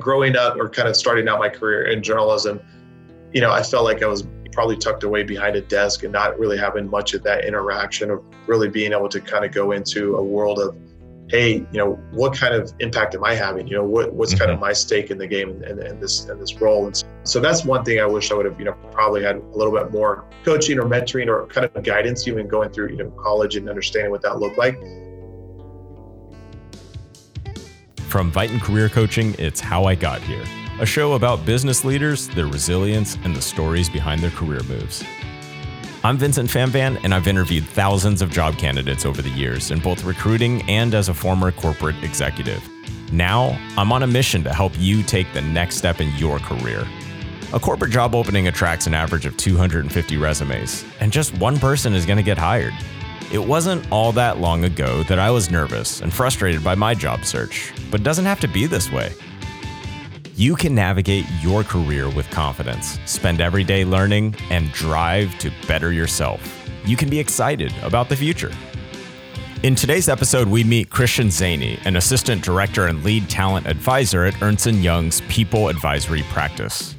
growing up or kind of starting out my career in journalism, you know, I felt like I was probably tucked away behind a desk and not really having much of that interaction of really being able to kind of go into a world of, hey, you know, what kind of impact am I having? You know, what's kind of my stake in the game and this role? And so that's one thing I wish I would have, you know, probably had a little bit more coaching or mentoring or kind of guidance, even going through, you know, college and understanding what that looked like. From Vitan Career Coaching, it's How I Got Here, a show about business leaders, their resilience, and the stories behind their career moves. I'm Vincent Phamvan, and I've interviewed thousands of job candidates over the years in both recruiting and as a former corporate executive. Now, I'm on a mission to help you take the next step in your career. A corporate job opening attracts an average of 250 resumes, and just one person is going to get hired. It wasn't all that long ago that I was nervous and frustrated by my job search, but it doesn't have to be this way. You can navigate your career with confidence, spend every day learning, and drive to better yourself. You can be excited about the future. In today's episode, we meet Christian Zany, an assistant director and lead talent advisor at Ernst & Young's People Advisory Practice.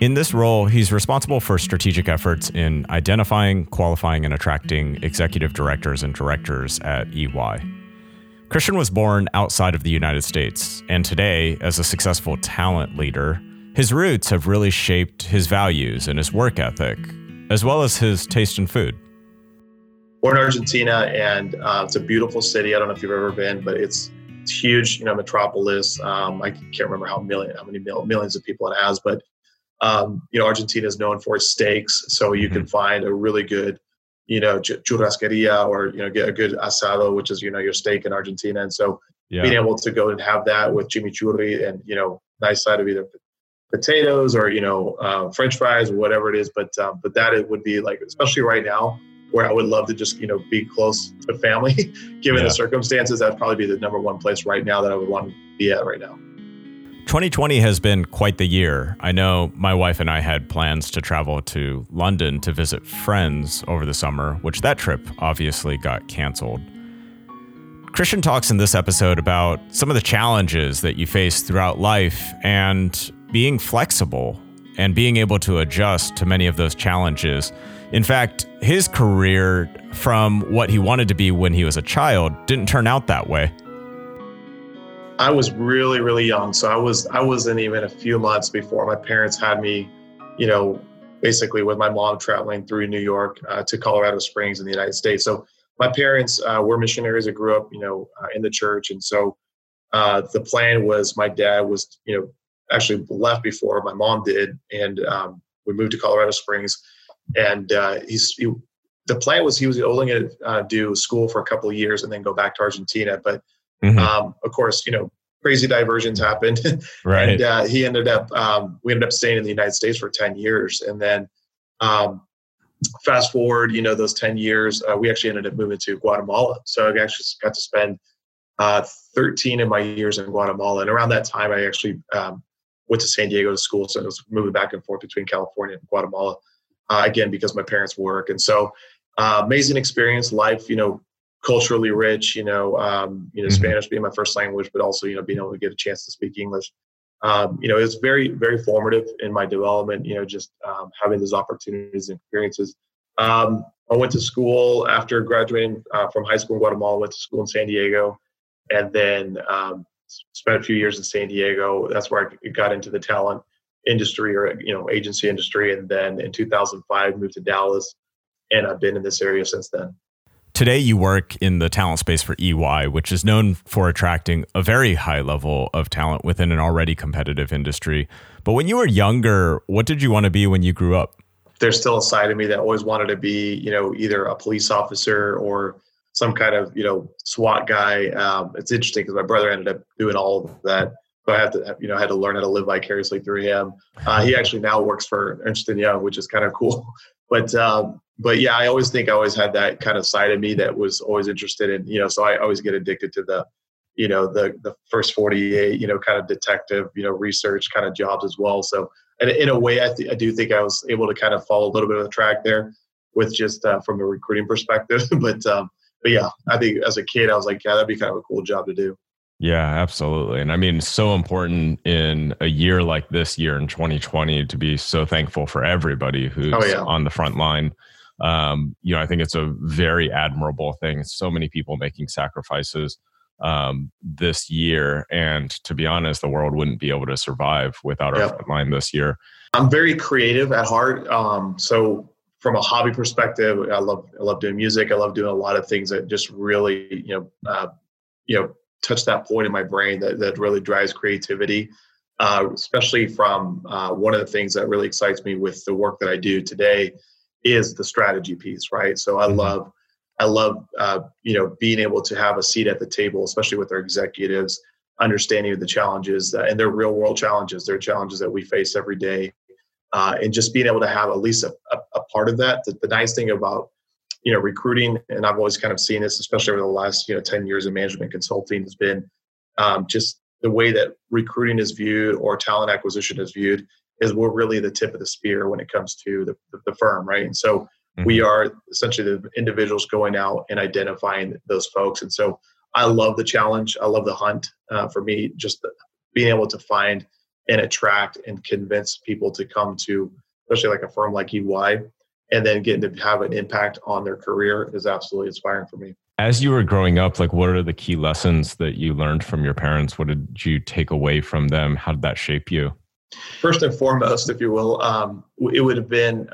In this role, he's responsible for strategic efforts in identifying, qualifying, and attracting executive directors and directors at EY. Christian was born outside of the United States, and today, as a successful talent leader, his roots have really shaped his values and his work ethic, as well as his taste in food. Born in Argentina, and it's a beautiful city. I don't know if you've ever been, but it's huge, you know, metropolis. I can't remember how many millions of people it has, but you know, Argentina is known for its steaks, so you can find a really good, you know, churrascaria, or, you know, get a good asado, which is, you know, your steak in Argentina. And so being able to go and have that with chimichurri and, you know, nice side of either potatoes or, you know, French fries or whatever it is. But that it would be like, especially right now where I would love to just, you know, be close to family, given the circumstances, that'd probably be the number one place right now that I would want to be at right now. 2020 has been quite the year. I know my wife and I had plans to travel to London to visit friends over the summer, which that trip obviously got canceled. Christian talks in this episode about some of the challenges that you face throughout life and being flexible and being able to adjust to many of those challenges. In fact, his career from what he wanted to be when he was a child didn't turn out that way. I was really, really young. So I wasn't even a few months before my parents had me, you know, basically with my mom traveling through New York to Colorado Springs in the United States. So my parents were missionaries. I grew up, you know, in the church. And so the plan was my dad was, you know, actually left before my mom did. And we moved to Colorado Springs. And the plan was he was only going to do school for a couple of years and then go back to Argentina. But of course, you know, crazy diversions happened. Right. And he ended up, we ended up staying in the United States for 10 years. And then fast forward, you know, those 10 years, we actually ended up moving to Guatemala. So I actually got to spend 13 of my years in Guatemala. And around that time, I actually went to San Diego to school. So I was moving back and forth between California and Guatemala, again, because my parents work. And so amazing experience, life, you know, culturally rich, you know, Spanish being my first language, but also, you know, being able to get a chance to speak English. You know, it was very, very formative in my development, you know, just having those opportunities and experiences. I went to school after graduating from high school in Guatemala, went to school in San Diego, and then spent a few years in San Diego. That's where I got into the talent industry or, you know, agency industry. And then in 2005, moved to Dallas, and I've been in this area since then. Today, you work in the talent space for EY, which is known for attracting a very high level of talent within an already competitive industry. But when you were younger, what did you want to be when you grew up? There's still a side of me that always wanted to be, you know, either a police officer or some kind of, you know, SWAT guy. It's interesting because my brother ended up doing all of that. So I had to, you know, I had to learn how to live vicariously through him. He actually now works for Ernst & Young, which is kind of cool. But yeah, I always think I always had that kind of side of me that was always interested in, you know, so I always get addicted to the, you know, the first 48, you know, kind of detective, you know, research kind of jobs as well. So and in a way, I do think I was able to kind of follow a little bit of the track there with just from a recruiting perspective. But yeah, I think as a kid, I was like, yeah, that'd be kind of a cool job to do. Yeah, absolutely. And I mean, it's so important in a year like this year in 2020 to be so thankful for everybody who's on the front line. You know, I think it's a very admirable thing. So many people making sacrifices this year. And to be honest, the world wouldn't be able to survive without our front line this year. I'm very creative at heart. So from a hobby perspective, I love doing music. I love doing a lot of things that just really, touch that point in my brain that really drives creativity, especially from one of the things that really excites me with the work that I do today is the strategy piece, right? So I love being able to have a seat at the table, especially with our executives, understanding the challenges and their real world challenges. They're challenges that we face every day. And just being able to have at least a part of that. The nice thing about, recruiting, and I've always kind of seen this, especially over the last, 10 years of management consulting, has been just the way that recruiting is viewed or talent acquisition is viewed is we're really the tip of the spear when it comes to the firm, right? And so we are essentially the individuals going out and identifying those folks. And so I love the challenge. I love the hunt. For me, just being able to find and attract and convince people to come to, especially like a firm like EY, and then getting to have an impact on their career is absolutely inspiring for me. As you were growing up, like what are the key lessons that you learned from your parents? What did you take away from them? How did that shape you? First and foremost, if you will, it would have been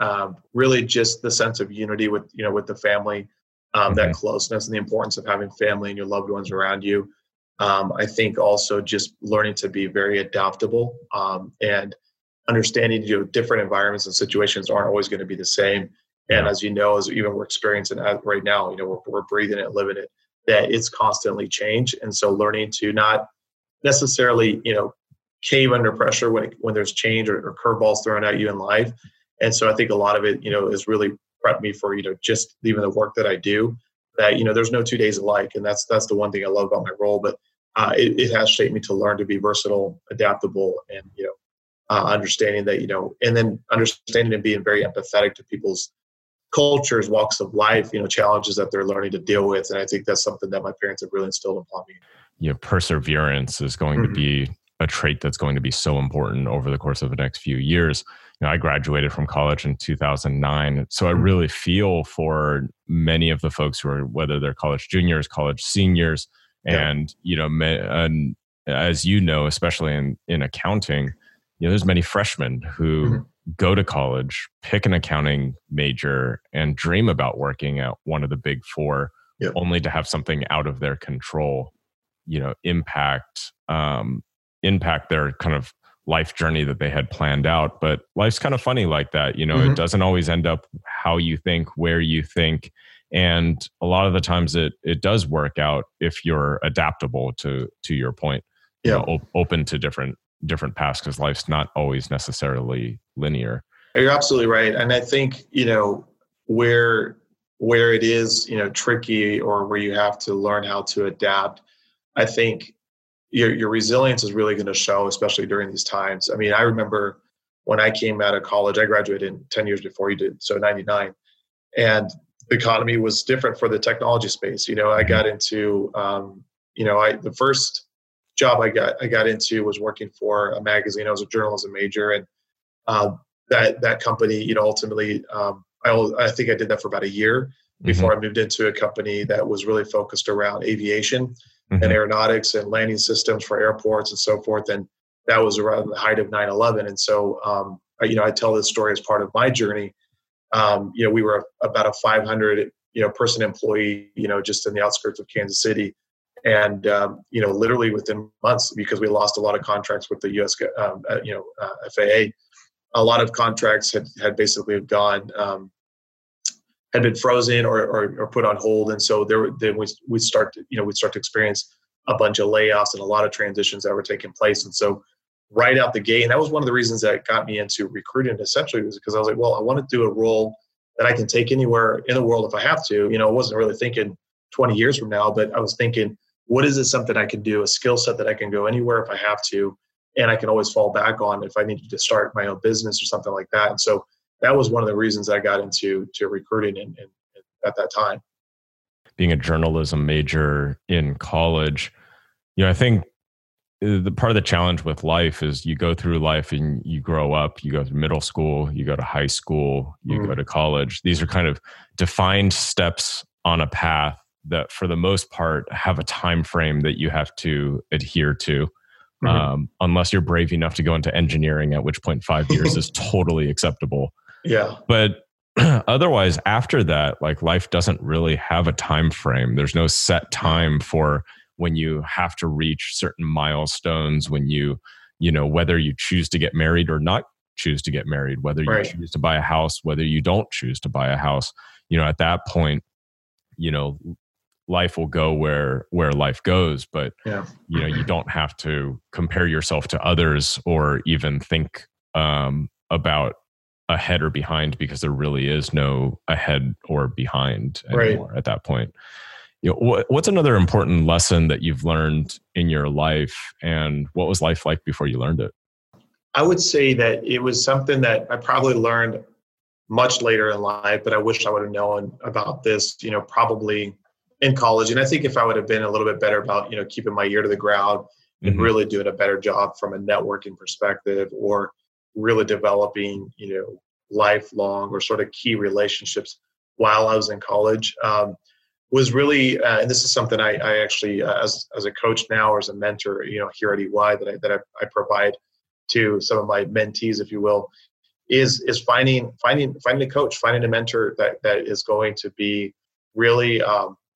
really just the sense of unity with the family, that closeness and the importance of having family and your loved ones around you. I think also just learning to be very adaptable and understanding different environments and situations aren't always going to be the same. And as even we're experiencing right now, we're breathing it, living it, that it's constantly change. And so learning to not necessarily, cave under pressure when there's change or curveballs thrown at you in life. And so I think a lot of it, has really prepped me for, just even the work that I do, that, there's no 2 days alike. And that's the one thing I love about my role, but it has shaped me to learn to be versatile, adaptable, and, understanding that, and then understanding and being very empathetic to people's cultures, walks of life, challenges that they're learning to deal with. And I think that's something that my parents have really instilled upon me. Perseverance is going to be a trait that's going to be so important over the course of the next few years. I graduated from college in 2009. So I really feel for many of the folks who are, whether they're college juniors, college seniors, and, and as especially in accounting, there's many freshmen who go to college, pick an accounting major, and dream about working at one of the big four, only to have something out of their control, impact their kind of life journey that they had planned out. But life's kind of funny like that. It doesn't always end up how you think, where you think. And a lot of the times it does work out if you're adaptable to your point, open to different paths, because life's not always necessarily linear. You're absolutely right. And I think, where it is, tricky or where you have to learn how to adapt, I think your resilience is really going to show, especially during these times. I mean, I remember when I came out of college, I graduated 10 years before you did, so 99. And the economy was different for the technology space. I got into, the first job I got into was working for a magazine. I was a journalism major, and that company, ultimately, I think I did that for about a year before I moved into a company that was really focused around aviation and aeronautics and landing systems for airports and so forth. And that was around the height of 9/11. And so, I tell this story as part of my journey. We were about a 500 person employee, just in the outskirts of Kansas City. And, literally within months, because we lost a lot of contracts with the U.S., FAA, a lot of contracts had basically gone, had been frozen or put on hold. And so we start to experience a bunch of layoffs and a lot of transitions that were taking place. And so right out the gate, and that was one of the reasons that got me into recruiting, essentially, was because I was like, well, I want to do a role that I can take anywhere in the world if I have to. I wasn't really thinking 20 years from now, but I was thinking, what is it something I can do, a skill set that I can go anywhere if I have to, and I can always fall back on if I needed to start my own business or something like that. And so that was one of the reasons I got into recruiting and at that time. Being a journalism major in college, you know, I think the part of the challenge with life is you go through life and you grow up, you go through middle school, you go to high school, you go to college. These are kind of defined steps on a path that for the most part have a time frame that you have to adhere to. Unless you're brave enough to go into engineering, at which point 5 years is totally acceptable. Yeah. But otherwise, after that, like, life doesn't really have a time frame. There's no set time for when you have to reach certain milestones, when you know, whether you choose to get married or not choose to get married, whether you choose to buy a house, whether you don't choose to buy a house. You know, at that point, you know, life will go where life goes, but you know, you don't have to compare yourself to others or even think about ahead or behind, because there really is no ahead or behind anymore at that point. You know, what's another important lesson that you've learned in your life, and what was life like before you learned it? I would say that it was something that I probably learned much later in life, but I wish I would have known about this, you know, probably in college. And I think if I would have been a little bit better about, you know, keeping my ear to the ground and really doing a better job from a networking perspective, or really developing, you know, lifelong or sort of key relationships while I was in college, was really, and this is something I actually, as a coach now, or as a mentor, you know, here at EY that I provide to some of my mentees, if you will, is finding a coach, finding a mentor that is going to be really,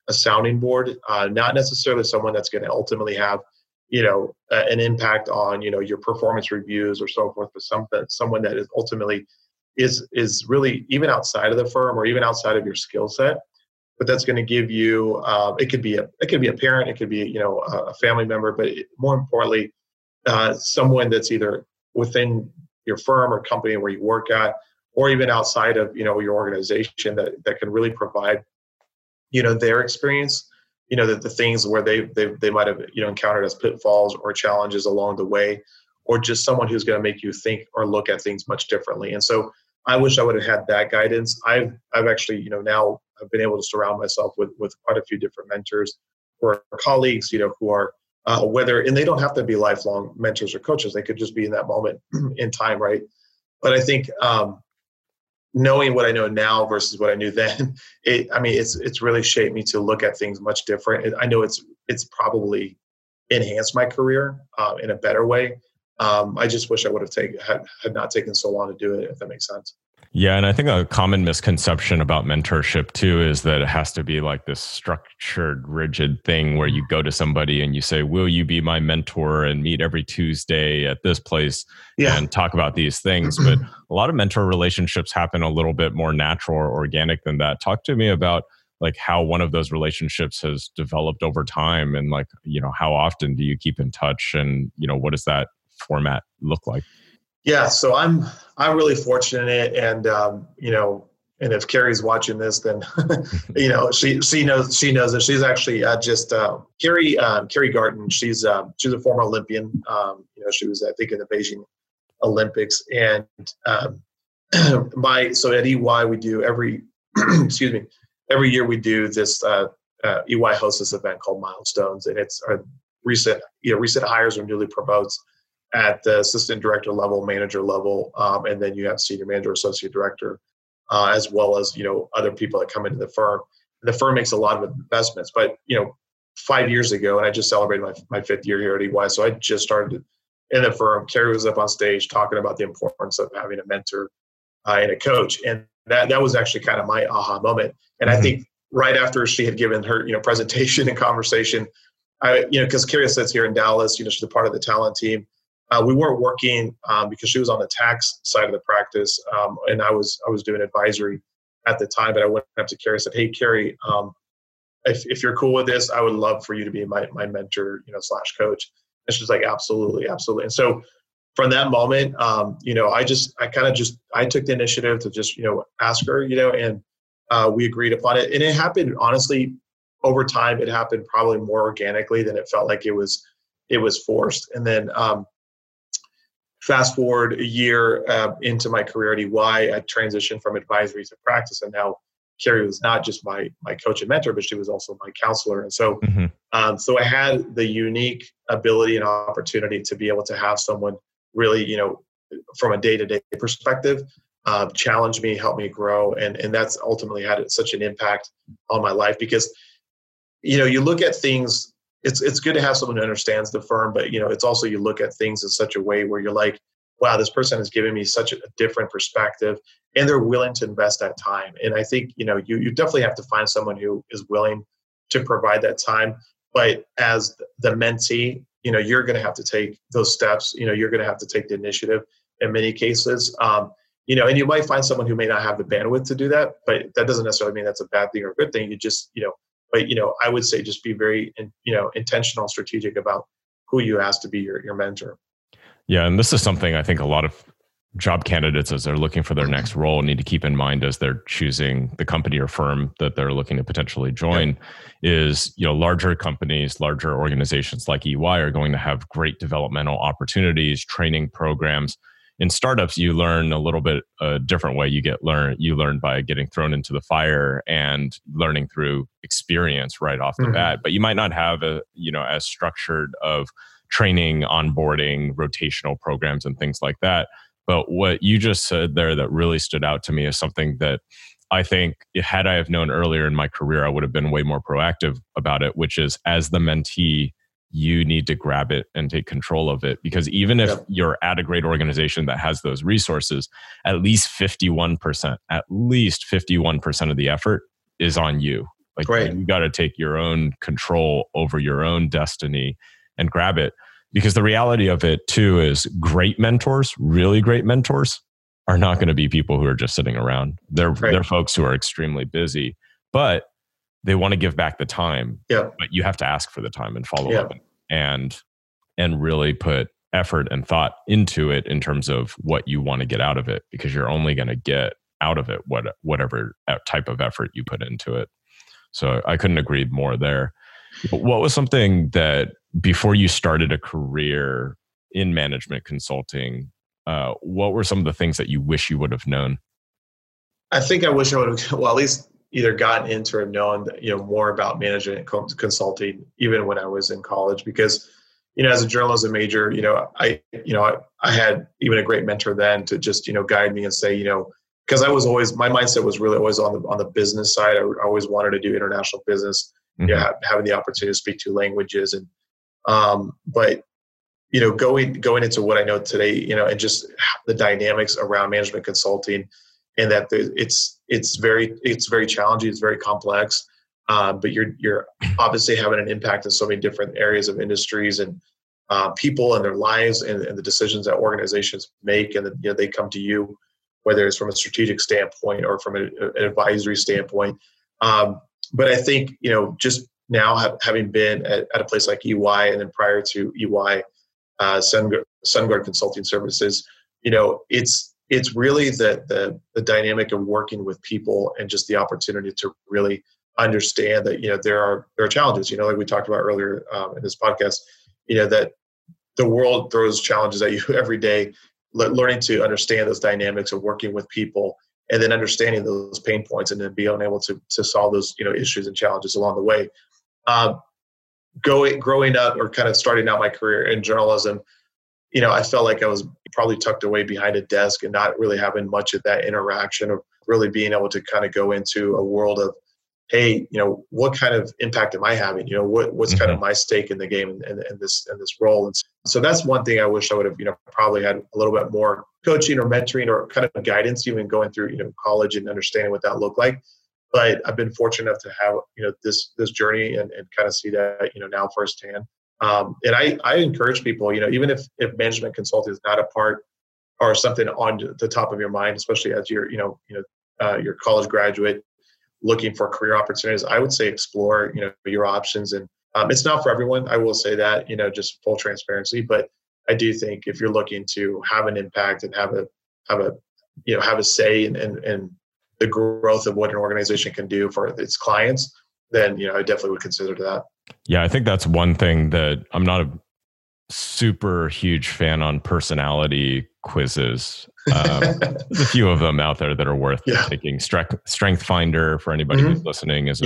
a sounding board, not necessarily someone that's going to ultimately have, you know, an impact on, you know, your performance reviews or so forth, but someone that is ultimately is really even outside of the firm or even outside of your skill set, but that's going to give you, it could be a parent, it could be, you know, a family member, but more importantly, someone that's either within your firm or company where you work at, or even outside of, you know, your organization that can really provide, you know, their experience, you know, the things where they might have, you know, encountered as pitfalls or challenges along the way, or just someone who's going to make you think or look at things much differently. And so I wish I would have had that guidance. I've actually, you know, now I've been able to surround myself with quite a few different mentors or colleagues, you know, who are and they don't have to be lifelong mentors or coaches. They could just be in that moment in time, right? But I think, knowing what I know now versus what I knew then, it's really shaped me to look at things much different. I know it's probably enhanced my career in a better way. I just wish I would have had not taken so long to do it, if that makes sense. Yeah, and I think a common misconception about mentorship too is that it has to be like this structured, rigid thing where you go to somebody and you say, will you be my mentor, and meet every Tuesday at this place and talk about these things. But a lot of mentor relationships happen a little bit more natural or organic than that. Talk to me about like how one of those relationships has developed over time, and like, you know, how often do you keep in touch, and, you know, what does that format look like? Yeah, so I'm really fortunate, and you know, and if Kari's watching this, then you know, she knows that she's actually Kari Garton. She's a former Olympian. You know, she was, I think, in the Beijing Olympics, and so at EY we do every year we do this EY hosts this event called Milestones, and it's our recent hires or newly promotes at the assistant director level, manager level, and then you have senior manager, associate director, as well as, you know, other people that come into the firm. And the firm makes a lot of investments, but, you know, 5 years ago, and I just celebrated my fifth year here at EY, so I just started in the firm. Kari was up on stage talking about the importance of having a mentor and a coach, and that was actually kind of my aha moment. And I think right after she had given her, you know, presentation and conversation, you know, because Kari sits here in Dallas, you know, she's a part of the talent team. We weren't working because she was on the tax side of the practice, and I was doing advisory at the time. But I went up to Kari and said, "Hey, Kari, if you're cool with this, I would love for you to be my mentor, you know, / coach." And she's like, "Absolutely, absolutely." And so from that moment, you know, I took the initiative to just, you know, ask her, you know, and we agreed upon it. And it happened, honestly, over time. It happened probably more organically than it felt like it was forced. And then, fast forward a year into my career at EY, I transitioned from advisory to practice, and now Kari was not just my coach and mentor, but she was also my counselor. And so, so I had the unique ability and opportunity to be able to have someone really, you know, from a day-to-day perspective, challenge me, help me grow. And that's ultimately had such an impact on my life because, you know, you look at things, it's good to have someone who understands the firm, but, you know, it's also, you look at things in such a way where you're like, wow, this person has given me such a different perspective and they're willing to invest that time. And I think, you know, you definitely have to find someone who is willing to provide that time. But as the mentee, you know, you're going to have to take those steps, you know, you're going to have to take the initiative in many cases, you know, and you might find someone who may not have the bandwidth to do that, but that doesn't necessarily mean that's a bad thing or a good thing. You just, you know, but, you know, I would say just be very, you know, intentional, strategic about who you ask to be your mentor. Yeah. And this is something I think a lot of job candidates, as they're looking for their next role, need to keep in mind as they're choosing the company or firm that they're looking to potentially join is, you know, larger companies, larger organizations like EY are going to have great developmental opportunities, training programs. In startups, you learn a little bit a different way. You learn by getting thrown into the fire and learning through experience right off the bat. But you might not have a, you know, as structured of training, onboarding, rotational programs, and things like that. But what you just said there that really stood out to me is something that I think, had I have known earlier in my career, I would have been way more proactive about it, which is, as the mentee, you need to grab it and take control of it. Because even if you're at a great organization that has those resources, at least 51% of the effort is on you. Like, you got to take your own control over your own destiny and grab it. Because the reality of it too is, great mentors, really great mentors, are not going to be people who are just sitting around. They're folks who are extremely busy, but they want to give back the time. Yeah. But you have to ask for the time and follow up and really put effort and thought into it in terms of what you want to get out of it, because you're only going to get out of it whatever type of effort you put into it. So I couldn't agree more there. But what was something that, before you started a career in management consulting, what were some of the things that you wish you would have known? I think I wish I would have, well, at least either gotten into or known, you know, more about management consulting, even when I was in college, because, you know, as a journalism major, you know, I had even a great mentor then to just, you know, guide me and say, you know, because I was always, my mindset was really always on the business side. I always wanted to do international business, you know, having the opportunity to speak two languages and, but, you know, going into what I know today, you know, and just the dynamics around management consulting, and that it's very challenging. It's very complex. But you're obviously having an impact in so many different areas of industries and, people and their lives and the decisions that organizations make. And, you know, they come to you, whether it's from a strategic standpoint or from an advisory standpoint. But I think, you know, just now, having been at a place like EY, and then prior to EY, SunGard Consulting Services, you know, it's really the dynamic of working with people and just the opportunity to really understand that, you know, there are challenges, you know, like we talked about earlier in this podcast, you know, that the world throws challenges at you every day. Learning to understand those dynamics of working with people, and then understanding those pain points, and then being able to solve those, you know, issues and challenges along the way. Growing up, or kind of starting out my career in journalism, you know, I felt like I was probably tucked away behind a desk and not really having much of that interaction, or really being able to kind of go into a world of, hey, you know, what kind of impact am I having? You know, what's kind of my stake in the game and this role? And so that's one thing I wish I would have, you know, probably had a little bit more coaching or mentoring or kind of guidance, even going through, you know, college and understanding what that looked like. But I've been fortunate enough to have, you know, this journey and kind of see that, you know, now firsthand. And I encourage people, you know, even if management consulting is not a part or something on the top of your mind, especially as you're, your college graduate looking for career opportunities, I would say explore, you know, your options. And it's not for everyone. I will say that, you know, just full transparency. But I do think if you're looking to have an impact and have a say in the growth of what an organization can do for its clients, then, you know, I definitely would consider that. Yeah, I think that's one thing that I'm not a super huge fan on, personality quizzes. There's a few of them out there that are worth taking. Strength Finder, for anybody who's listening, is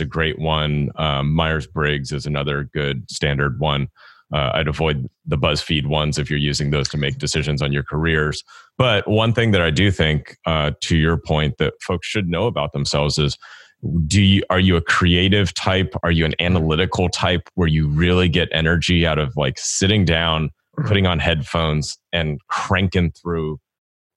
a great one. Myers-Briggs is another good standard one. I'd avoid the BuzzFeed ones if you're using those to make decisions on your careers. But one thing that I do think, to your point, that folks should know about themselves is, are you a creative type? Are you an analytical type where you really get energy out of like sitting down, putting on headphones and cranking through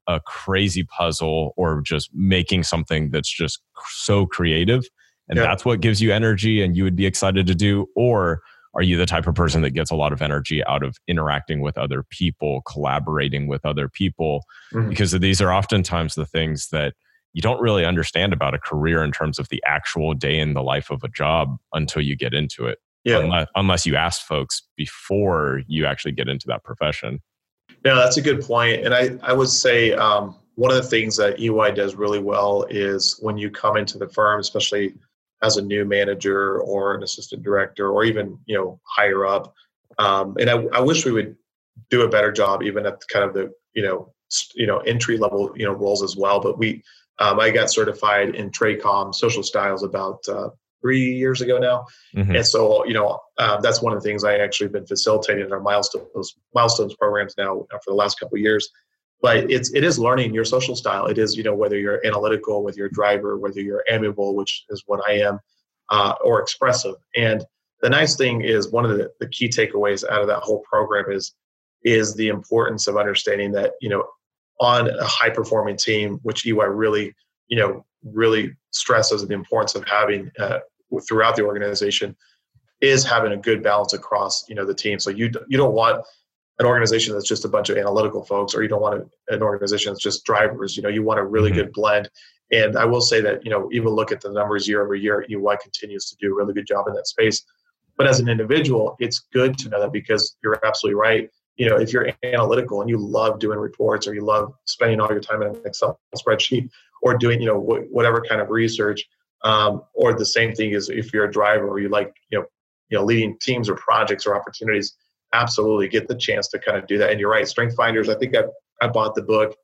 a crazy puzzle, or just making something that's just so creative and that's what gives you energy and you would be excited to do? Or are you the type of person that gets a lot of energy out of interacting with other people, collaborating with other people? Because these are oftentimes the things that you don't really understand about a career in terms of the actual day in the life of a job until you get into it. Unless you ask folks before you actually get into that profession. Yeah, that's a good point. And I would say one of the things that EY does really well is when you come into the firm, especially as a new manager or an assistant director, or even, you know, higher up. And I wish we would do a better job even at kind of the, you know, entry level, you know, roles as well. But I got certified in TRACOM social styles about 3 years ago now. And so, you know, that's one of the things I actually been facilitating in our milestones programs now for the last couple of years. But it is learning your social style. It is, you know, whether you're analytical, whether you're driver, whether you're amiable, which is what I am, or expressive. And the nice thing is, one of the key takeaways out of that whole program is the importance of understanding that, you know, on a high performing team, which EY really stresses the importance of having throughout the organization, is having a good balance across, you know, the team. So you don't want an organization that's just a bunch of analytical folks, or you don't want an organization that's just drivers. You know, you want a really good blend. And I will say that, you know, even look at the numbers year over year, EY continues to do a really good job in that space. But as an individual, it's good to know that, because you're absolutely right. You know, if you're analytical and you love doing reports, or you love spending all your time in an Excel spreadsheet, or doing, you know, whatever kind of research, or the same thing is if you're a driver, or you like, you know, leading teams or projects or opportunities, absolutely get the chance to kind of do that. And you're right, Strength Finders, I think I bought the book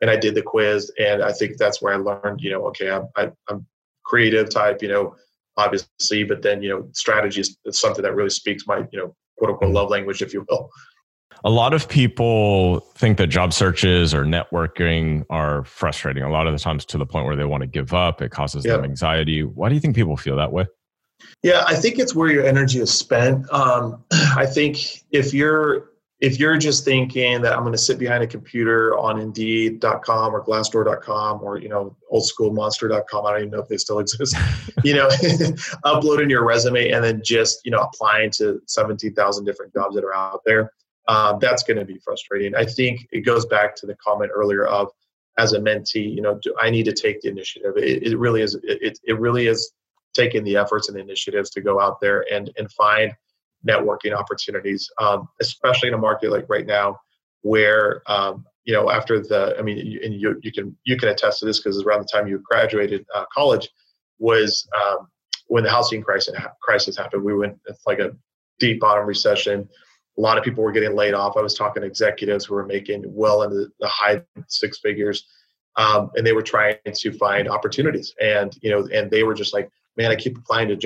and I did the quiz, and I think that's where I learned, you know, okay, I'm creative type, you know, obviously, but then, you know, strategy is something that really speaks my, you know, quote unquote love language, if you will. A lot of people think that job searches or networking are frustrating a lot of the times, to the point where they want to give up. It causes them anxiety. Why do you think people feel that way? Yeah, I think it's where your energy is spent. I think if you're just thinking that I'm going to sit behind a computer on Indeed.com or Glassdoor.com, or, you know, old school Monster.com, I don't even know if they still exist, you know, uploading your resume and then just, you know, applying to 17,000 different jobs that are out there, that's going to be frustrating. I think it goes back to the comment earlier of, as a mentee, you know, I need to take the initiative. It really is taking the efforts and the initiatives to go out there and find networking opportunities, especially in a market like right now, where, you know, after the, I mean, you can attest to this, because around the time you graduated college was when the housing crisis happened. We went with like a deep bottom recession. A lot of people were getting laid off. I was talking to executives who were making well into the high six figures, and they were trying to find opportunities. And, you know, and they were just like, man, I keep on applying to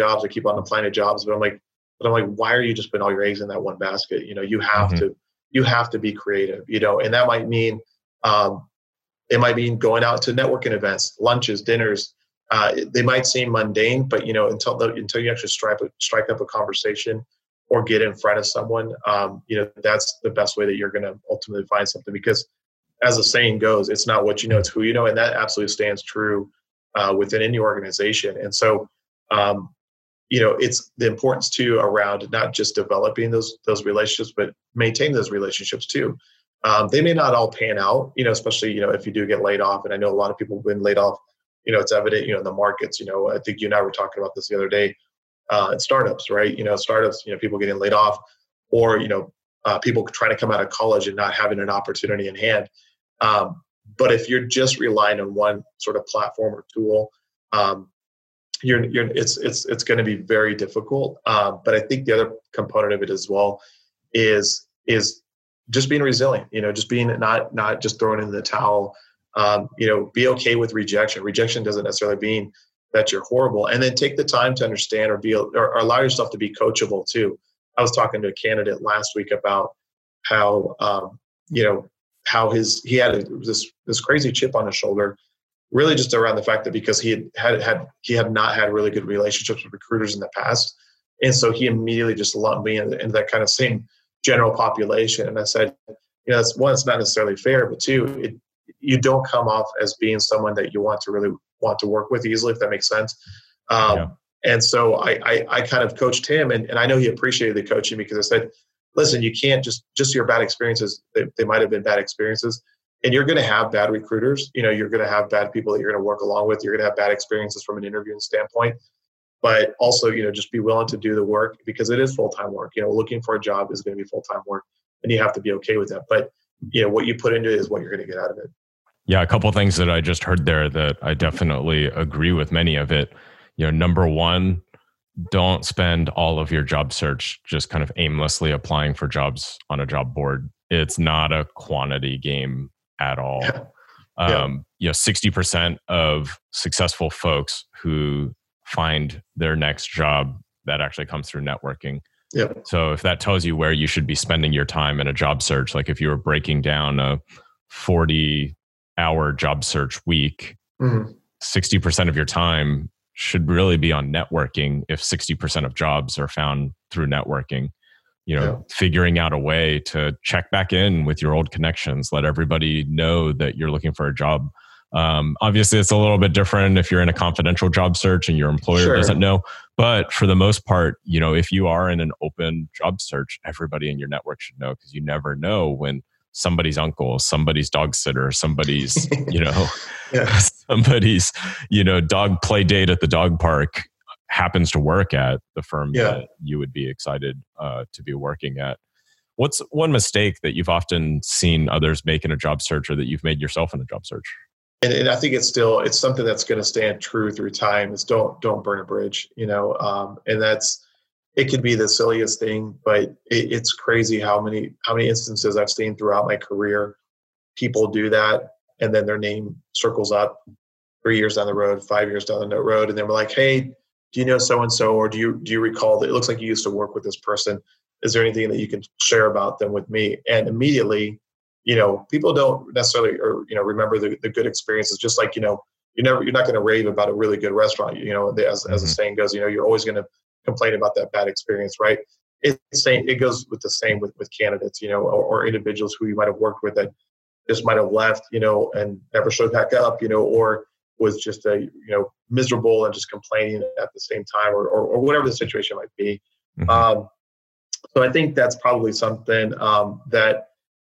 jobs, but I'm like, why are you just putting all your eggs in that one basket? You know, you have to be creative, you know, and that might mean, going out to networking events, lunches, dinners. They might seem mundane, but, you know, until you actually strike up a conversation or get in front of someone, you know, that's the best way that you're going to ultimately find something, because as the saying goes, it's not what you know, it's who you know. And that absolutely stands true within any organization. And so, you know, it's the importance too around not just developing those relationships, but maintain those relationships too. They may not all pan out, you know, especially, you know, if you do get laid off. And I know a lot of people have been laid off, you know, it's evident, you know, in the markets. You know, I think you and I were talking about this the other day, in startups, right? You know, startups, you know, people getting laid off, or, you know, people trying to come out of college and not having an opportunity in hand. But if you're just relying on one sort of platform or tool, it's going to be very difficult. But I think the other component of it as well is just being resilient, you know, just being not just throwing in the towel, you know, be okay with rejection. Rejection doesn't necessarily mean that you're horrible. And then take the time to understand or allow yourself to be coachable too. I was talking to a candidate last week about how, you know, how he had this crazy chip on his shoulder, really just around the fact that because he had not had really good relationships with recruiters in the past. And so he immediately just lumped me into that kind of same general population. And I said, you know, that's one, it's not necessarily fair, but two, you don't come off as being someone that you want to work with easily, if that makes sense. Yeah. And so I kind of coached him, and I know he appreciated the coaching because I said, listen, you can't just your bad experiences. They might've been bad experiences, and you're going to have bad recruiters. You know, you're going to have bad people that you're going to work along with. You're going to have bad experiences from an interviewing standpoint, but also, you know, just be willing to do the work because it is full-time work. You know, looking for a job is going to be full-time work, and you have to be okay with that. But, you know, what you put into it is what you're going to get out of it. Yeah. A couple of things that I just heard there that I definitely agree with many of it. You know, number one, don't spend all of your job search just kind of aimlessly applying for jobs on a job board. It's not a quantity game at all. Yeah. You know, 60% of successful folks who find their next job, that actually comes through networking. Yeah. So if that tells you where you should be spending your time in a job search, like if you were breaking down a 40-hour job search week, mm-hmm. 60% of your time should really be on networking if 60% of jobs are found through networking. You know, figuring out a way to check back in with your old connections, let everybody know that you're looking for a job. Obviously, it's a little bit different if you're in a confidential job search and your employer doesn't know. But for the most part, you know, if you are in an open job search, everybody in your network should know, because you never know when somebody's uncle, somebody's dog sitter, somebody's, you know, somebody's, you know, dog play date at the dog park happens to work at the firm that you would be excited to be working at. What's one mistake that you've often seen others make in a job search, or that you've made yourself in a job search? And I think it's something that's going to stand true through time, is don't burn a bridge, you know, and it could be the silliest thing, but it's crazy how many instances I've seen throughout my career. People do that, and then their name circles up 3 years down the road, 5 years down the road, and then we're like, "Hey, do you know so and so, or do you recall that? It looks like you used to work with this person. Is there anything that you can share about them with me?" And immediately, you know, people don't necessarily, or you know, remember the good experiences. Just like, you know, you're not going to rave about a really good restaurant. You know, as the saying goes, you know, you're always going to complain about that bad experience, right? It goes with the same with candidates, you know, or individuals who you might have worked with that just might have left, you know, and never showed back up, you know, or was just a, you know, miserable and just complaining at the same time, or whatever the situation might be. Mm-hmm. So I think that's probably something that,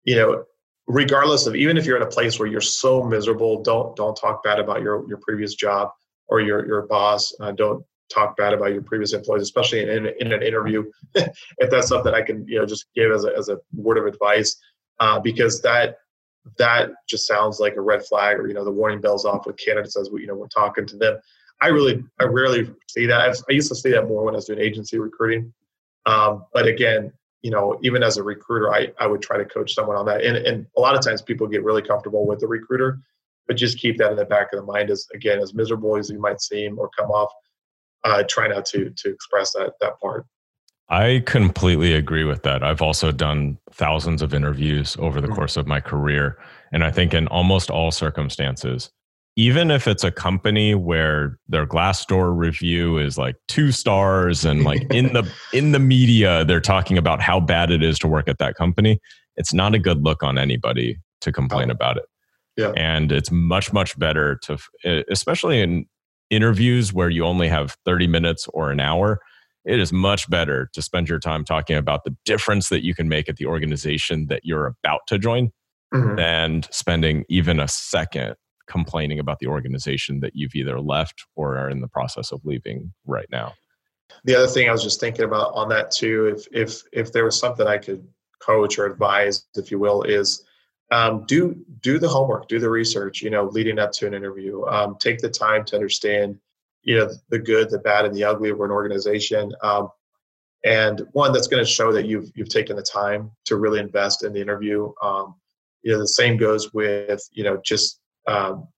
you know, regardless of, even if you're in a place where you're so miserable, don't talk bad about your previous job or your boss. Don't talk bad about your previous employees, especially in an interview. If that's something I can, you know, just give as a word of advice, because that just sounds like a red flag, or, you know, the warning bell's off with candidates as we, you know, we're talking to them. I rarely see that. I used to see that more when I was doing agency recruiting. But again, you know, even as a recruiter, I would try to coach someone on that. And a lot of times people get really comfortable with the recruiter, but just keep that in the back of the mind, as, again, as miserable as you might seem or come off, try not to express that part. I completely agree with that. I've also done thousands of interviews over the course of my career. And I think in almost all circumstances, even if it's a company where their Glassdoor review is like 2 stars and like in the media, they're talking about how bad it is to work at that company, it's not a good look on anybody to complain about it. Yeah. And it's much, much better to, especially in interviews where you only have 30 minutes or an hour, it is much better to spend your time talking about the difference that you can make at the organization that you're about to join than spending even a second complaining about the organization that you've either left or are in the process of leaving right now. The other thing I was just thinking about on that too, if there was something I could coach or advise, if you will, is do the homework, do the research, you know, leading up to an interview. Take the time to understand, you know, the good, the bad, and the ugly of an organization. And one, that's going to show that you've taken the time to really invest in the interview. The same goes with, as you're out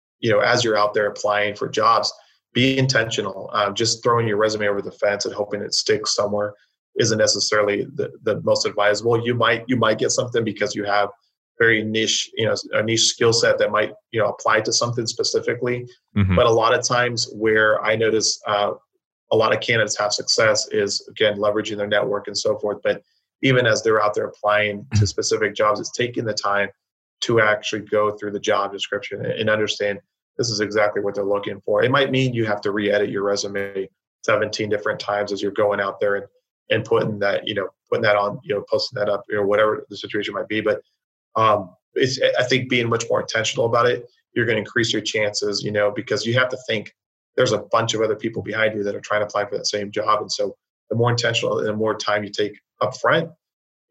there applying for jobs, be intentional. Just throwing your resume over the fence and hoping it sticks somewhere isn't necessarily the most advisable. You might get something because you have very niche, a niche skill set that might, apply to something specifically. Mm-hmm. But a lot of times where I notice a lot of candidates have success is, again, leveraging their network and so forth. But even as they're out there applying to specific jobs, it's taking the time to actually go through the job description and understand this is exactly what they're looking for. It might mean you have to re-edit your resume 17 different times as you're going out there and putting that, putting that on, posting that up, whatever the situation might be. But I think being much more intentional about it, you're going to increase your chances, because you have to think there's a bunch of other people behind you that are trying to apply for that same job. And so the more intentional and the more time you take up front,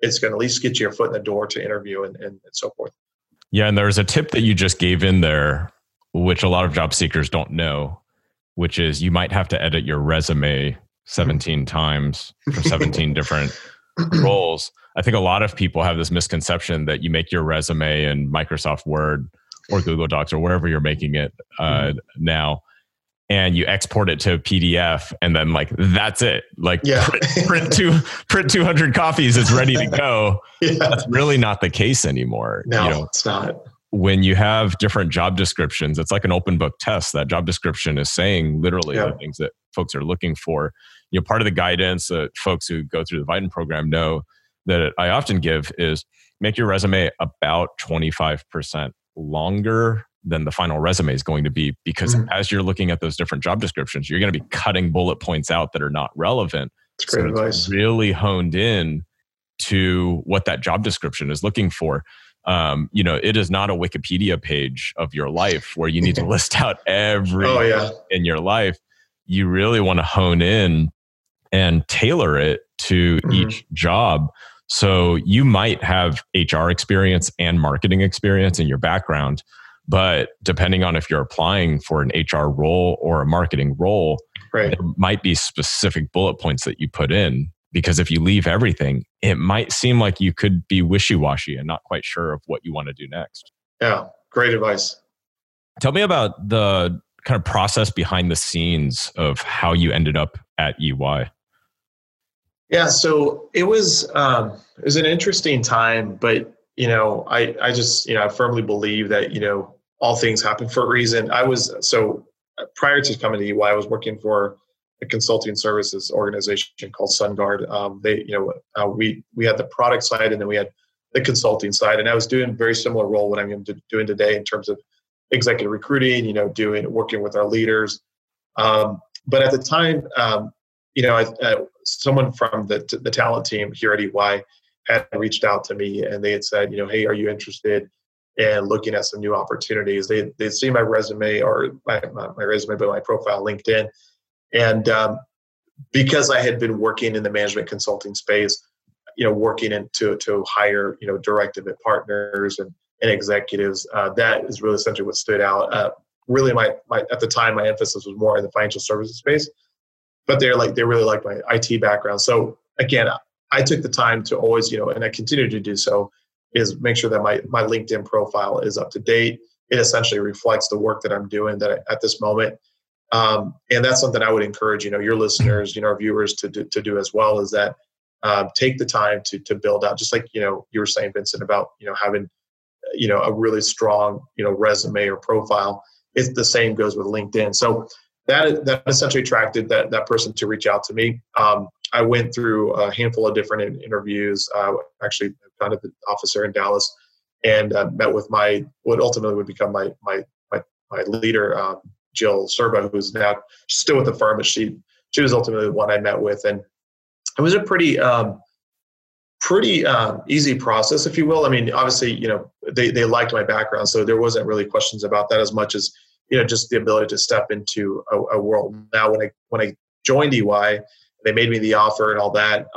it's going to at least get you your foot in the door to interview and so forth. Yeah. And there's a tip that you just gave in there, which a lot of job seekers don't know, which is you might have to edit your resume 17 times for 17 different roles. I think a lot of people have this misconception that you make your resume in Microsoft Word or Google Docs or wherever you're making it now, and you export it to a PDF, and then that's it. Print 200 copies, it's ready to go. Yeah. That's really not the case anymore. No, it's not. When you have different job descriptions, it's like an open book test. That job description is saying literally the things that folks are looking for. Part of the guidance that folks who go through the Vitan program know that I often give is make your resume about 25% longer than the final resume is going to be, because as you're looking at those different job descriptions, you're going to be cutting bullet points out that are not relevant. That's great advice. It's really honed in to what that job description is looking for. It is not a Wikipedia page of your life where you need to list out every in your life. You really want to hone in and tailor it to each job. So you might have HR experience and marketing experience in your background, but depending on if you're applying for an HR role or a marketing role, there might be specific bullet points that you put in. Because if you leave everything, it might seem like you could be wishy-washy and not quite sure of what you want to do next. Yeah, great advice. Tell me about the kind of process behind the scenes of how you ended up at EY. Yeah, so it was an interesting time, but I firmly believe that all things happen for a reason. Prior to coming to EY, I was working for a consulting services organization called SunGard. We had the product side and then we had the consulting side, and I was doing a very similar role what I'm doing today in terms of executive recruiting, working with our leaders. But at the time, someone from the talent team here at EY had reached out to me, and they had said, hey, are you interested in looking at some new opportunities? They'd seen my resume, or my resume, but my profile LinkedIn. And because I had been working in the management consulting space, working to hire, directive at partners and executives, that is really essentially what stood out. Really, at the time, my emphasis was more in the financial services space, but they really liked my IT background. So again, I took the time to always, and I continue to do so, is make sure that my LinkedIn profile is up to date. It essentially reflects the work that I'm doing at this moment. And that's something I would encourage, your listeners, our viewers to do as well, is that take the time to build out, just like, you were saying, Vincent, about, having, a really strong, resume or profile. It's the same goes with LinkedIn. So that essentially attracted that person to reach out to me. I went through a handful of different interviews, actually found the office here in Dallas, and met with what ultimately would become my leader, Jill Serba, who's now still with the firm, but she was ultimately the one I met with. And it was a pretty easy process, if you will. I mean, obviously, they liked my background, so there wasn't really questions about that as much as, just the ability to step into a world. Now, when I joined EY, they made me the offer and all that.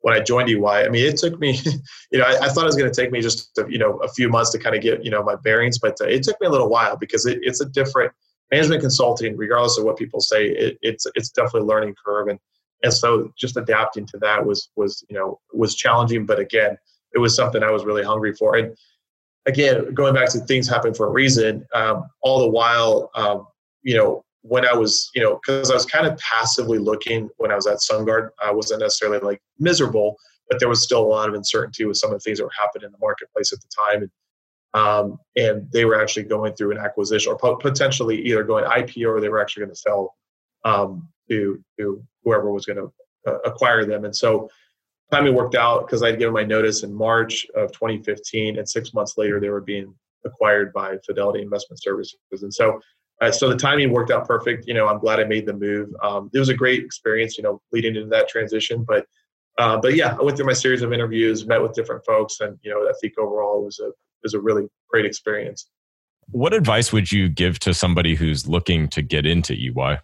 When I joined EY, I mean, it took me, I thought it was going to take me just, a few months to kind of get, my bearings, but it took me a little while because it's a different, management consulting, regardless of what people say, it's definitely a learning curve, and And so just adapting to that was challenging. But again, it was something I was really hungry for. And again, going back to things happen for a reason, all the while, when I was, because I was kind of passively looking when I was at SunGard, I wasn't necessarily like miserable, but there was still a lot of uncertainty with some of the things that were happening in the marketplace at the time. And they were actually going through an acquisition or potentially either going IPO or they were actually going to sell to whoever was going to acquire them. And so timing worked out because I'd given my notice in March of 2015, and 6 months later they were being acquired by Fidelity Investment Services. And so the timing worked out perfect. I'm glad I made the move. It was a great experience, leading into that transition. But yeah, I went through my series of interviews, met with different folks, and I think overall it was a really great experience. What advice would you give to somebody who's looking to get into EY?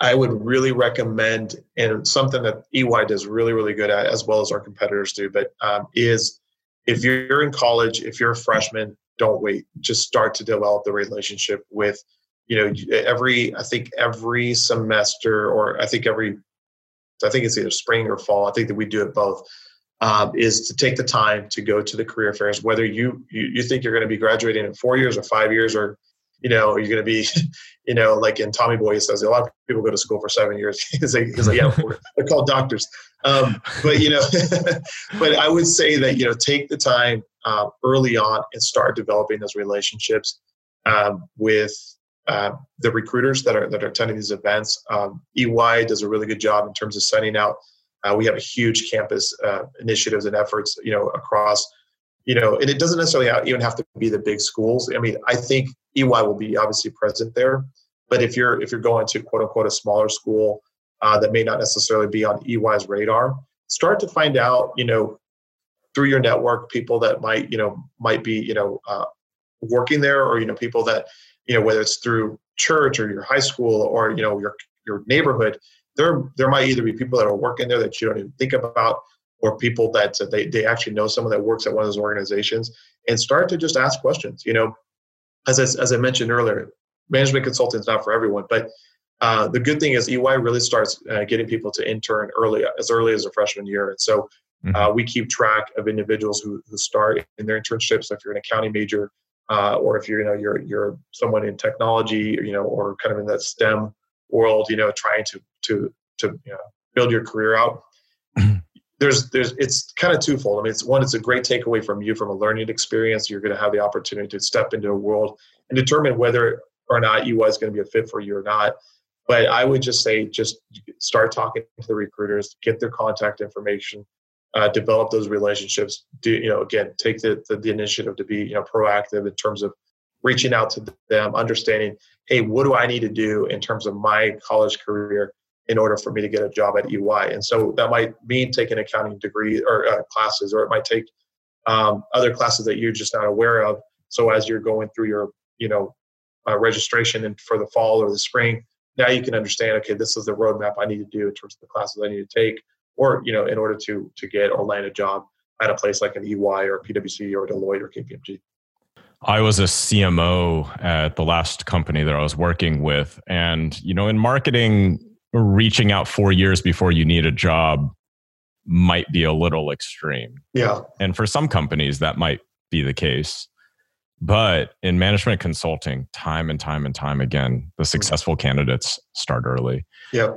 I would really recommend, and something that EY does really, really good at, as well as our competitors do, but is if you're in college, if you're a freshman, don't wait. Just start to develop the relationship with, every semester, or I think it's either spring or fall. I think that we do it both. Is to take the time to go to the career fairs, whether you think you're going to be graduating in 4 years or 5 years, or you're going to be, like in Tommy Boy, he says a lot of people go to school for 7 years. he's like, yeah, they're called doctors. But I would say that, take the time early on and start developing those relationships with the recruiters that are attending these events. EY does a really good job in terms of sending out. We have a huge campus initiatives and efforts, across, and it doesn't necessarily even have to be the big schools. I mean, I think EY will be obviously present there, but if you're going to quote unquote a smaller school that may not necessarily be on EY's radar, start to find out, through your network, people that might be working there, or people that, whether it's through church or your high school or your neighborhood, there might either be people that are working there that you don't even think about, or people that they actually know someone that works at one of those organizations, and start to just ask questions. As I mentioned earlier, management consulting is not for everyone, but the good thing is EY really starts getting people to intern early as a freshman year, and so we keep track of individuals who start in their internships. So if you're an accounting major, or if you're you're someone in technology, or kind of in that STEM world, trying to build your career out. It's kind of twofold. I mean, it's a great takeaway from you from a learning experience. You're going to have the opportunity to step into a world and determine whether or not EY is going to be a fit for you or not. But I would just say, just start talking to the recruiters, get their contact information, develop those relationships. Again, take the initiative to be proactive in terms of reaching out to them, understanding, hey, what do I need to do in terms of my college career in order for me to get a job at EY? And so that might mean taking accounting degree or classes, or it might take other classes that you're just not aware of. So as you're going through your, registration and for the fall or the spring, now you can understand, okay, this is the roadmap I need to do in terms of the classes I need to take, or, in order to get or land a job at a place like an EY or PwC or Deloitte or KPMG. I was a CMO at the last company that I was working with. And, in marketing, reaching out 4 years before you need a job might be a little extreme. Yeah. And for some companies, that might be the case. But in management consulting, time and time again, the successful candidates start early. Yeah.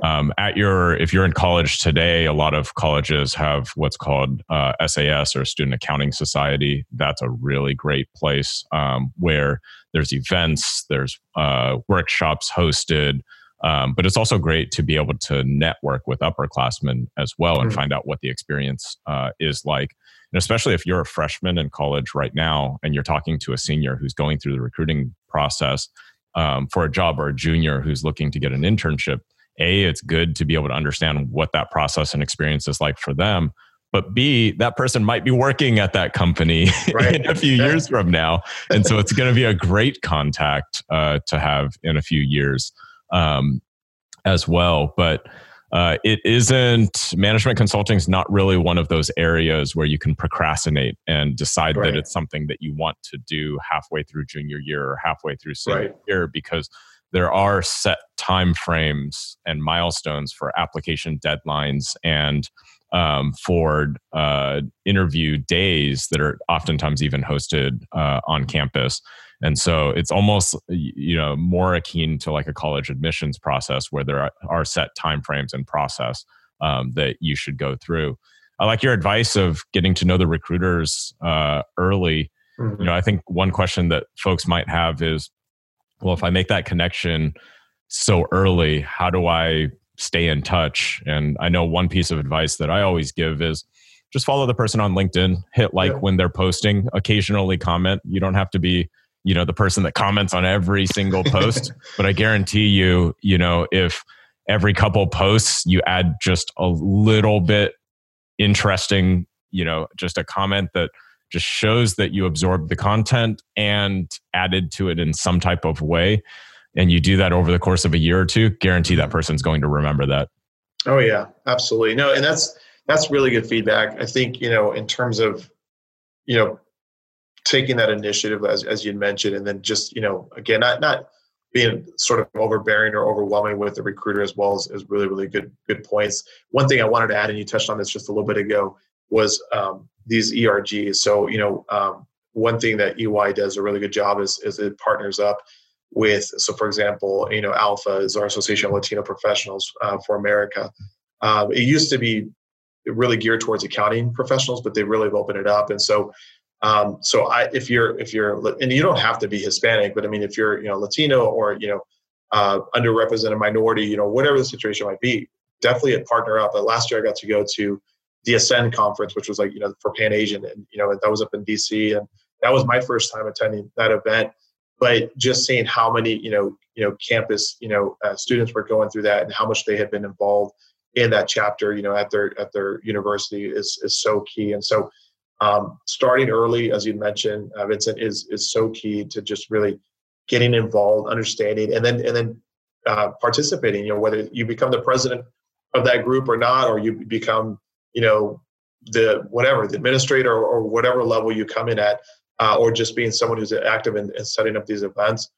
If you're in college today, a lot of colleges have what's called SAS, or Student Accounting Society. That's a really great place where there's events, there's workshops hosted. But it's also great to be able to network with upperclassmen as well and find out what the experience is like. And especially if you're a freshman in college right now and you're talking to a senior who's going through the recruiting process for a job, or a junior who's looking to get an internship, A, it's good to be able to understand what that process and experience is like for them. But B, that person might be working at that company in a few years from now. And so it's going to be a great contact to have in a few years. As well. But management consulting is not really one of those areas where you can procrastinate and decide that it's something that you want to do halfway through junior year or halfway through senior year, because there are set time frames and milestones for application deadlines and for interview days that are oftentimes even hosted on campus. And so it's almost, you know, more akin to like a college admissions process where there are set timeframes and process that you should go through. I like your advice of getting to know the recruiters early. Mm-hmm. You know, I think one question that folks might have is, well, if I make that connection so early, how do I stay in touch? And I know one piece of advice that I always give is just follow the person on LinkedIn, hit like when they're posting, occasionally comment. You don't have to be, you know, the person that comments on every single post, but I guarantee you, you know, if every couple posts, you add just a little bit interesting, you know, just a comment that just shows that you absorbed the content and added to it in some type of way, and you do that over the course of a year or two, guarantee that person's going to remember that. Oh yeah, absolutely. No, and that's really good feedback. I think, you know, in terms of, you know, taking that initiative as you mentioned, and then just, you know, again, not being sort of overbearing or overwhelming with the recruiter as well is really, really good points. One thing I wanted to add, and you touched on this just a little bit ago, was these ERGs. So, you know, one thing that EY does a really good job is it partners up with, so for example, you know, Alpha is our Association of Latino Professionals for America. It used to be really geared towards accounting professionals, but they really have opened it up. And so, if you're, and you don't have to be Hispanic, but I mean, if you're, you know, Latino or, you know, underrepresented minority, you know, whatever the situation might be, definitely a partner up. But last year I got to go to the Ascend conference, which was like, you know, for Pan Asian, and, you know, that was up in DC, and that was my first time attending that event. But just seeing how many, you know, campus, you know, students were going through that, and how much they had been involved in that chapter, you know, at their university is so key. And so, starting early, as you mentioned, Vincent, is so key to just really getting involved, understanding, and then participating. You know, whether you become the president of that group or not, or you become, you know, the administrator or whatever level you come in at, or just being someone who's active in setting up these events.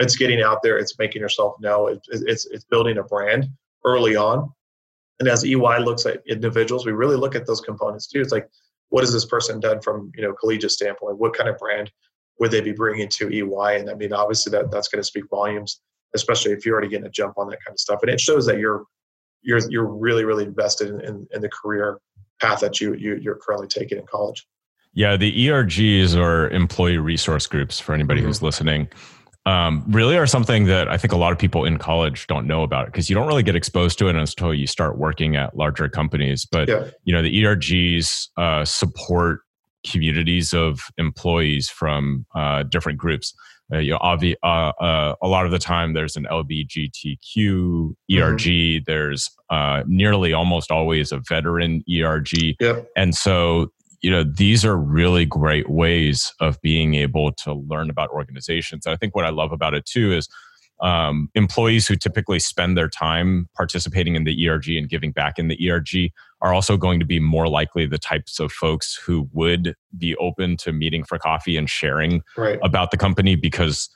It's getting out there. It's making yourself known. It's building a brand early on. And as EY looks at individuals, we really look at those components too. It's like, what has this person done from, you know, collegiate standpoint? What kind of brand would they be bringing to EY? And I mean, obviously that's going to speak volumes, especially if you're already getting a jump on that kind of stuff. And it shows that you're really, really invested in the career path that you're currently taking in college. Yeah, the ERGs, or employee resource groups, for anybody who's listening, really are something that I think a lot of people in college don't know about, because you don't really get exposed to it until you start working at larger companies. But you know, the ERGs support communities of employees from different groups. You know, a lot of the time, there's an LGBTQ ERG. There's nearly almost always a veteran ERG, and so, you know, these are really great ways of being able to learn about organizations. And I think what I love about it too is employees who typically spend their time participating in the ERG and giving back in the ERG are also going to be more likely the types of folks who would be open to meeting for coffee and sharing about the company, because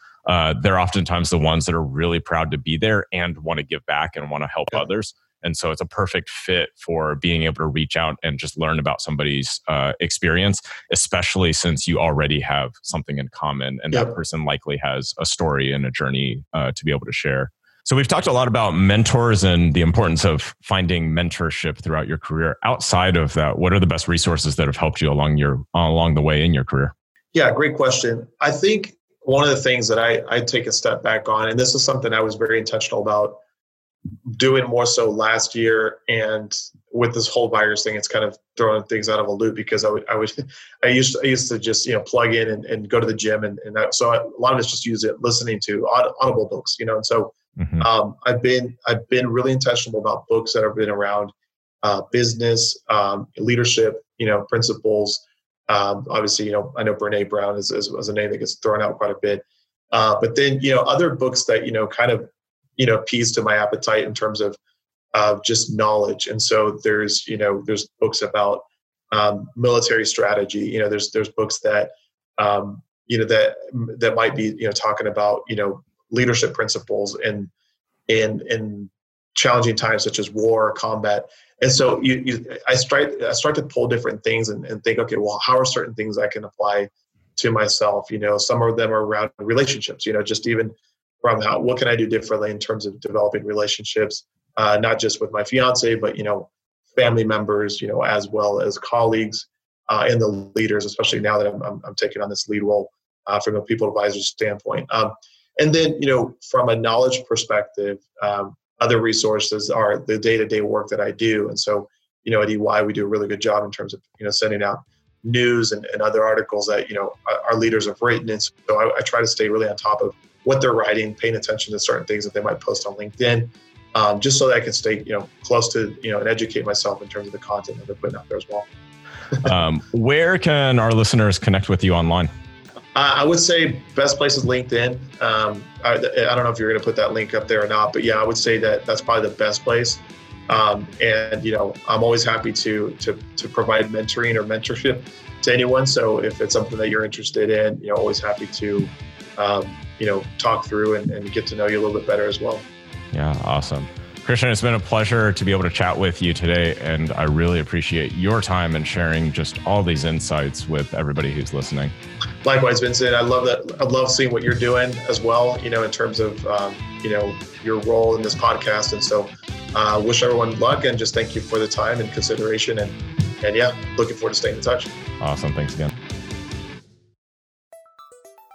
they're oftentimes the ones that are really proud to be there and want to give back and want to help others. And so it's a perfect fit for being able to reach out and just learn about somebody's experience, especially since you already have something in common, and that person likely has a story and a journey to be able to share. So we've talked a lot about mentors and the importance of finding mentorship throughout your career. Outside of that, what are the best resources that have helped you along the way in your career? Yeah, great question. I think one of the things that I take a step back on, and this is something I was very intentional about doing more so last year, and with this whole virus thing, it's kind of throwing things out of a loop, because I used to just, you know, plug in and go to the gym, and so a lot of us just use it listening to audible books, you know. And so I've been really intentional about books that have been around business, leadership, you know, principles. Obviously, you know, I know Brené Brown is a name that gets thrown out quite a bit, but then, you know, other books that, you know, kind of, you know, appease to my appetite in terms of just knowledge. And so there's books about military strategy. You know, there's books that, you know, that might be, you know, talking about, you know, leadership principles in challenging times such as war or combat. And so I start to pull different things and think, okay, well, how are certain things I can apply to myself? You know, some of them are around relationships, you know, just even from how, what can I do differently in terms of developing relationships, not just with my fiance, but, you know, family members, you know, as well as colleagues and the leaders, especially now that I'm taking on this lead role from a people advisor standpoint. And then, you know, from a knowledge perspective, other resources are the day-to-day work that I do. And so, you know, at EY, we do a really good job in terms of, you know, sending out news and other articles that, you know, our leaders have written. And so I try to stay really on top of what they're writing, paying attention to certain things that they might post on LinkedIn, just so that I can stay, you know, close to, you know, and educate myself in terms of the content that they're putting out there as well. Where can our listeners connect with you online? I would say best place is LinkedIn. I don't know if you're going to put that link up there or not, but yeah, I would say that that's probably the best place. And you know, I'm always happy to provide mentoring or mentorship to anyone. So if it's something that you're interested in, you know, always happy to, you know, talk through and get to know you a little bit better as well. Yeah. Awesome. Christian, it's been a pleasure to be able to chat with you today, and I really appreciate your time and sharing just all these insights with everybody who's listening. Likewise, Vincent, I love that. I love seeing what you're doing as well, you know, in terms of, you know, your role in this podcast. And so wish everyone luck, and just thank you for the time and consideration, and yeah, looking forward to staying in touch. Awesome. Thanks again.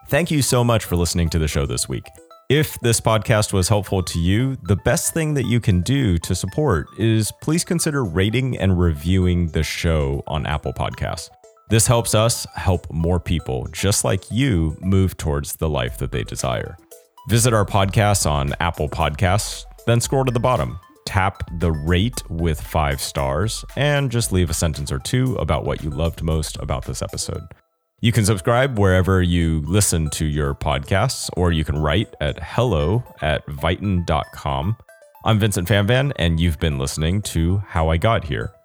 Thank you so much for listening to the show this week. If this podcast was helpful to you, the best thing that you can do to support is please consider rating and reviewing the show on Apple Podcasts. This helps us help more people just like you move towards the life that they desire. Visit our podcast on Apple Podcasts, then scroll to the bottom, tap the rate with 5 stars, and just leave a sentence or two about what you loved most about this episode. You can subscribe wherever you listen to your podcasts, or you can write at hello@vitan.com. I'm Vincent Phamvan, and you've been listening to How I Got Here.